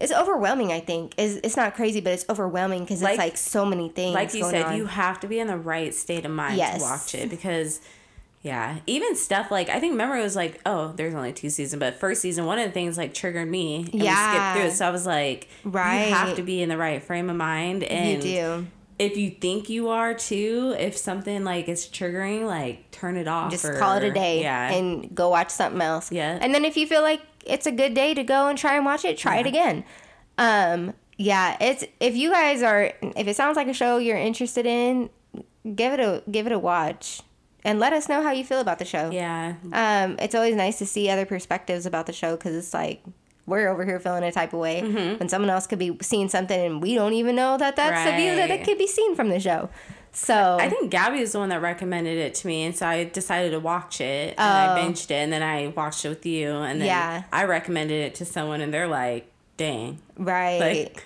it's overwhelming, I think. It's not crazy, but it's overwhelming because it's like so many things. Like you said, you have to be in the right state of mind to watch it because... Yeah, even stuff like, I think, remember, it was like, oh, there's only 2 seasons, but first season, one of the things like triggered me, and we skipped through it, so I was like, you have to be in the right frame of mind, and you do. If you think you are too, if something like is triggering, like turn it off. Just call it a day and go watch something else. Yeah. And then if you feel like it's a good day to go and try and watch it, try it again. Yeah, it's, if it sounds like a show you're interested in, give it a watch. And let us know how you feel about the show. Yeah. It's always nice to see other perspectives about the show because it's like we're over here feeling a type of way when someone else could be seeing something and we don't even know that that's the view that it could be seen from the show. So I think Gabby is the one that recommended it to me, and so I decided to watch it, and I binged it, and then I watched it with you, and then I recommended it to someone, and they're like, dang. Right. Like,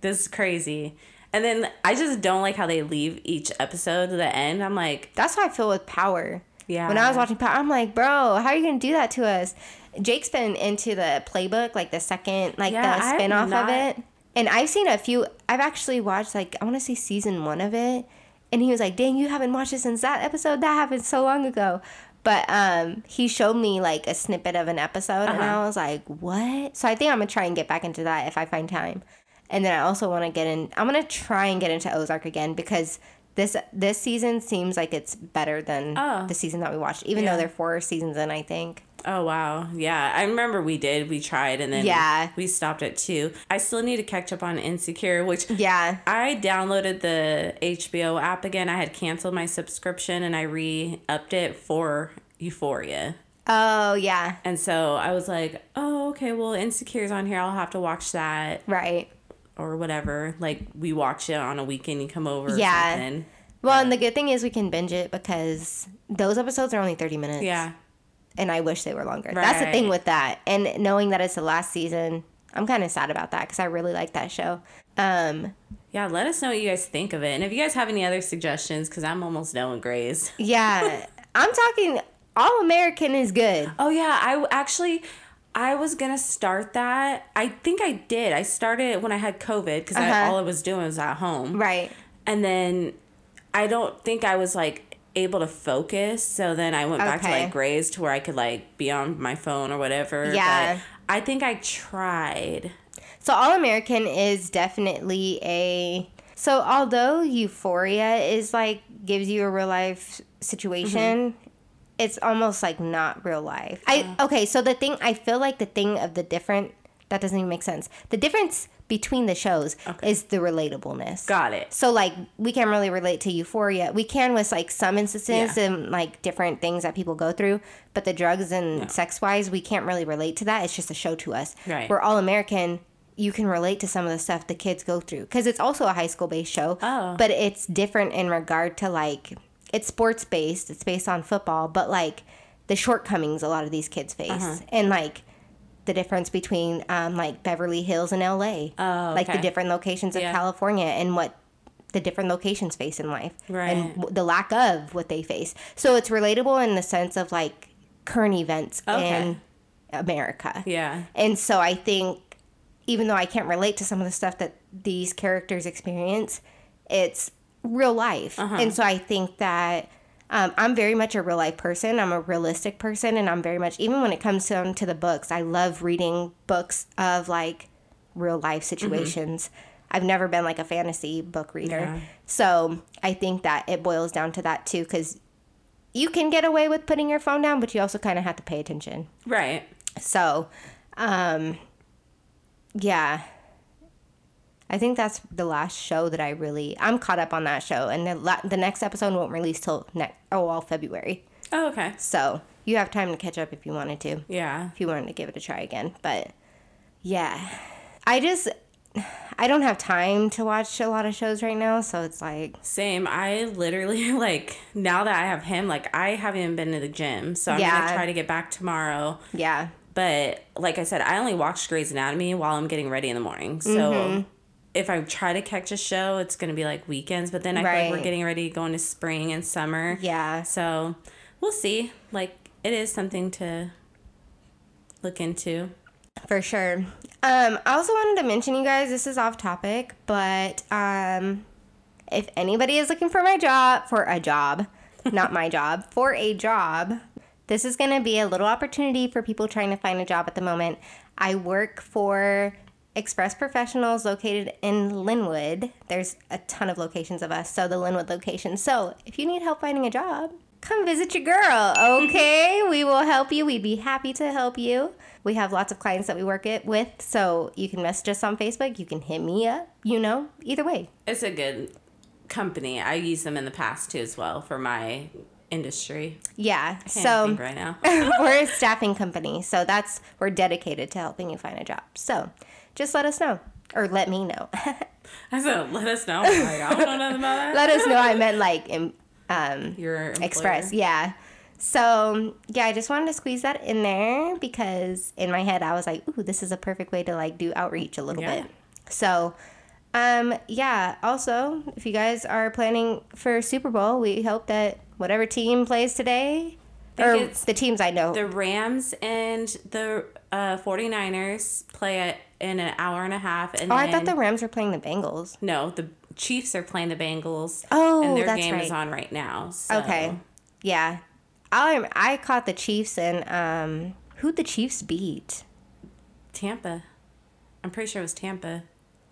this is crazy. And then I just don't like how they leave each episode to the end. I'm like... That's how I feel with Power. Yeah. When I was watching Power, I'm like, bro, how are you going to do that to us? Jake's been into the playbook, like the second, like the spinoff of it. And I've seen a few... I've actually watched, like, I want to say season 1 of it. And he was like, dang, you haven't watched it since that episode? That happened so long ago. But he showed me, like, a snippet of an episode. And I was like, what? So I think I'm going to try and get back into that if I find time. And then I also want to get in... I'm going to try and get into Ozark again because this season seems like it's better than the season that we watched, even though there are 4 seasons in, I think. Oh, wow. Yeah. I remember we did. We tried, and then we stopped at 2. I still need to catch up on Insecure, which... Yeah. I downloaded the HBO app again. I had canceled my subscription, and I re-upped it for Euphoria. Oh, yeah. And so I was like, oh, okay, well, Insecure's on here. I'll have to watch that. Right. Or whatever, like we watch it on a weekend, you come over or something. Well, and the good thing is we can binge it because those episodes are only 30 minutes. Yeah. And I wish they were longer. Right. That's the thing with that. And knowing that it's the last season, I'm kind of sad about that because I really like that show. Yeah, let us know what you guys think of it. And if you guys have any other suggestions, because I'm almost done with Grey's. Yeah. I'm talking All American is good. Oh, yeah. I was going to start that. I think I did. I started when I had COVID because all I was doing was at home. Right. And then I don't think I was, like, able to focus. So then I went back to, like, Grey's to where I could, like, be on my phone or whatever. Yeah. But I think I tried. So All American is definitely a... So although Euphoria is, like, gives you a real-life situation... Mm-hmm. It's almost like not real life. So the different, that doesn't even make sense. The difference between the shows is the relatableness. Got it. So like we can't really relate to Euphoria. We can with like some instances and like different things that people go through, but the drugs and sex wise, we can't really relate to that. It's just a show to us. Right. We're All American. You can relate to some of the stuff the kids go through because it's also a high school based show, but it's different in regard to like... It's sports-based. It's based on football. But, like, the shortcomings a lot of these kids face. And, like, the difference between, like, Beverly Hills and L.A. Oh, okay. Like, the different locations of California and what the different locations face in life, right, and the lack of what they face. So it's relatable in the sense of like current events in America. Yeah. And so I think even though I can't relate to some of the stuff that these characters experience, it's real life. Uh-huh. And so I think that I'm very much a real life person. I'm a realistic person. And I'm very much, even when it comes down to the books, I love reading books of like real life situations. Mm-hmm. I've never been like a fantasy book reader. Yeah. So I think that it boils down to that too, because you can get away with putting your phone down, but you also kind of have to pay attention. Right. So, yeah, I think that's the last show that I really, I'm caught up on that show. And the next episode won't release till February. Oh, okay. So you have time to catch up if you wanted to. Yeah. If you wanted to give it a try again. But yeah, I don't have time to watch a lot of shows right now, so it's like... Same. I literally, like, now that I have him, like, I haven't even been to the gym, so I'm going to try to get back tomorrow. Yeah. But, like I said, I only watch Grey's Anatomy while I'm getting ready in the morning, so... Mm-hmm. If I try to catch a show, it's going to be, like, weekends, but then I feel like we're getting ready to go into spring and summer. Yeah. So, we'll see. Like, it is something to look into. For sure. I also wanted to mention, you guys, this is off topic, but if anybody is looking for a job, not my job, for a job, this is going to be a little opportunity for people trying to find a job at the moment. I work for Express Professionals located in Linwood. There's a ton of locations of us, so the Linwood location. So if you need help finding a job, come visit your girl, okay? We will help you. We'd be happy to help you. We have lots of clients that we work with, so you can message us on Facebook. You can hit me up, either way. It's a good company. I use them in the past, too, as well, for my industry. Yeah. I can't think right now. We're a staffing company, so we're dedicated to helping you find a job. So just let us know, or let me know. I said, let us know? Like, I don't know nothing about that. Let us know. I meant, like... your employer. Express, yeah. So, yeah, I just wanted to squeeze that in there because in my head I was like, ooh, this is a perfect way to, like, do outreach a little bit. So, yeah, also, if you guys are planning for Super Bowl, we hope that whatever team plays today, or the teams I know. The Rams and the 49ers play it in an hour and a half. And I thought the Rams were playing the Bengals. No, the Chiefs are playing the Bengals. Oh, and their game is on right now. So. Okay, yeah, I caught the Chiefs and who'd the Chiefs beat? Tampa. I'm pretty sure it was Tampa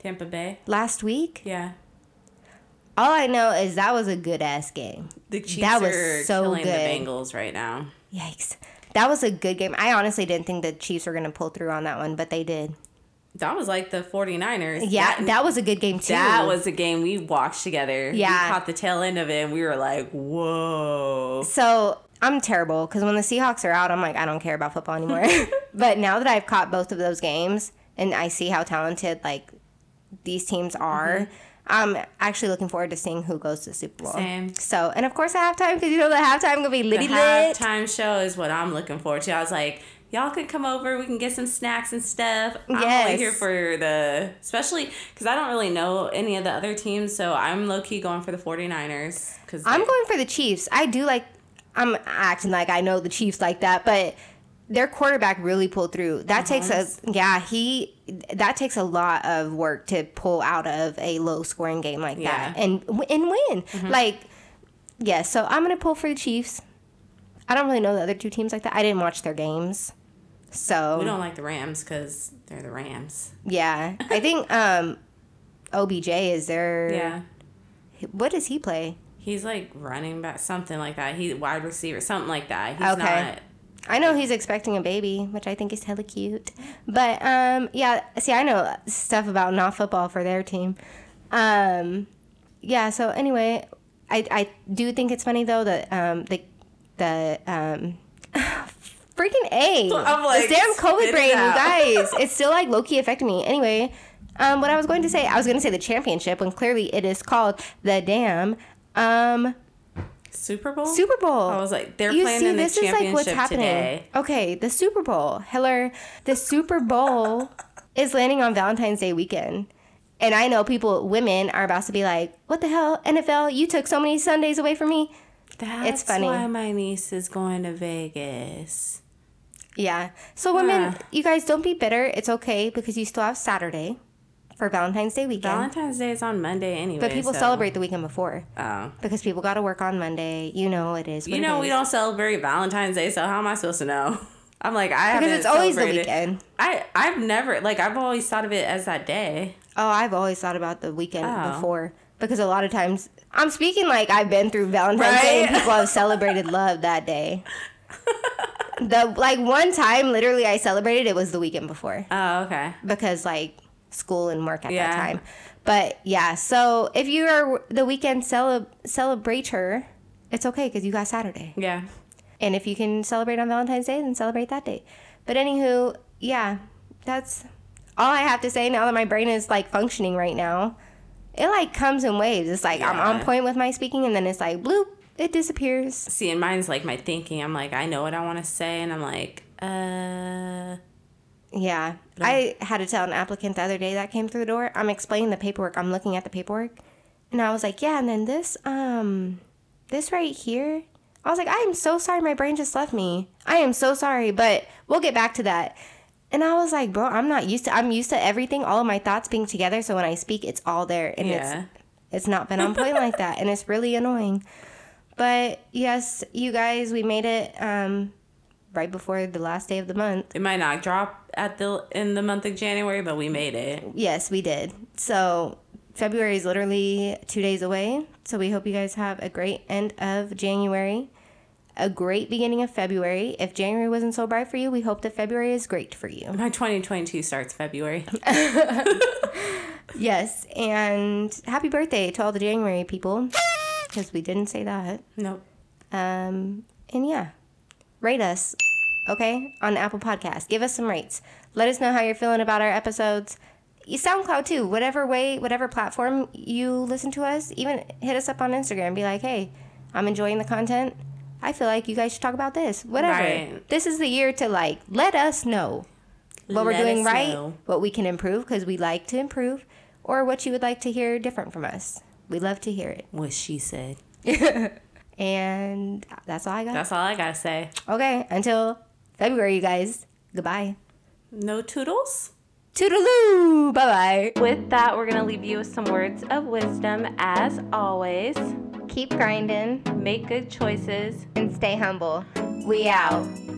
Bay last week. Yeah. All I know is that was a good ass game. The Chiefs are so killing the Bengals right now. Yikes, that was a good game. I honestly didn't think the Chiefs were gonna pull through on that one, but they did. That was like the 49ers. Yeah, that was a good game, too. That was a game we watched together. Yeah. We caught the tail end of it, and we were like, whoa. So, I'm terrible, because when the Seahawks are out, I'm like, I don't care about football anymore. But now that I've caught both of those games, and I see how talented, like, these teams are, mm-hmm. I'm actually looking forward to seeing who goes to the Super Bowl. Same. So, and of course, the halftime, because the halftime going to be litty lit. The halftime show is what I'm looking forward to. I was like... Y'all could come over. We can get some snacks and stuff. I'm only here for especially because I don't really know any of the other teams, so I'm low-key going for the 49ers. Cause I'm going for the Chiefs. I'm acting like I know the Chiefs like that, but their quarterback really pulled through. That takes a lot of work to pull out of a low-scoring game like that and win. Mm-hmm. So I'm going to pull for the Chiefs. I don't really know the other two teams like that. I didn't watch their games. So we don't like the Rams because they're the Rams. Yeah. I think OBJ is their... Yeah. What does he play? He's like running back, something like that. He's wide receiver, something like that. He's not... I know he's expecting a baby, which I think is hella cute. But, I know stuff about not football for their team. So anyway, I do think it's funny, though, that freaking A. I'm like, this damn COVID brain, you guys. It's still like low-key affecting me. Anyway, what I was going to say the championship when clearly it is called the damn Super Bowl? Super Bowl. I was like, they're playing in the championship today. You see, this is like what's happening. Today. Okay, the Super Bowl. Heller, the Super Bowl is landing on Valentine's Day weekend. And I know people, women, are about to be like, what the hell, NFL, you took so many Sundays away from me. That's funny. That's why my niece is going to Vegas. Yeah. So women, you guys, don't be bitter. It's okay because you still have Saturday for Valentine's Day weekend. Valentine's Day is on Monday anyway. But people celebrate the weekend before. Oh. Because people got to work on Monday. You know it is. You know we don't celebrate Valentine's Day, so how am I supposed to know? I'm like, I haven't because it's always the weekend. I've never, like, I've always thought of it as that day. Oh, I've always thought about the weekend before. Because a lot of times, I'm speaking like I've been through Valentine's Day and people have celebrated love that day. Like, one time, literally, I celebrated, it was the weekend before. Oh, okay. Because, like, school and work at that time. But, yeah, so if you are the weekend celebrator, it's okay because you got Saturday. Yeah. And if you can celebrate on Valentine's Day, then celebrate that day. But anywho, yeah, that's all I have to say now that my brain is, like, functioning right now. It, like, comes in waves. It's, like, I'm on point with my speaking, and then it's, like, bloop, it disappears. See, and mine's, like, my thinking. I'm, like, I know what I want to say, and I'm, like, Yeah. I had to tell an applicant the other day that came through the door. I'm explaining the paperwork. I'm looking at the paperwork. And I was, like, yeah, and then this right here. I was like, I am so sorry my brain just left me. I am so sorry, but we'll get back to that. And I was like, bro, I'm used to everything, all of my thoughts being together. So when I speak, it's all there. And it's not been on point like that. And it's really annoying. But yes, you guys, we made it right before the last day of the month. It might not drop in the month of January, but we made it. Yes, we did. So February is literally 2 days away. So we hope you guys have a great end of January, a great beginning of February. If January wasn't so bright for you, we hope that February is great for you. My 2022 starts February. Yes, and happy birthday to all the January people, because we didn't say that. Nope. And yeah, rate us, okay, on Apple Podcasts. Give us some rates. Let us know how you're feeling about our episodes. SoundCloud too, whatever way, whatever platform you listen to us. Even hit us up on Instagram. Be like, hey, I'm enjoying the content. I feel like you guys should talk about this. Whatever. Right. This is the year to, like, let us know what we're doing right, what we can improve, because we like to improve, or what you would like to hear different from us. We love to hear it. What she said. And that's all I got. That's all I got to say. Okay. Until February, you guys. Goodbye. No toodles? Toodaloo. Bye-bye. With that, we're going to leave you with some words of wisdom, as always. Keep grinding, make good choices, and stay humble. We out.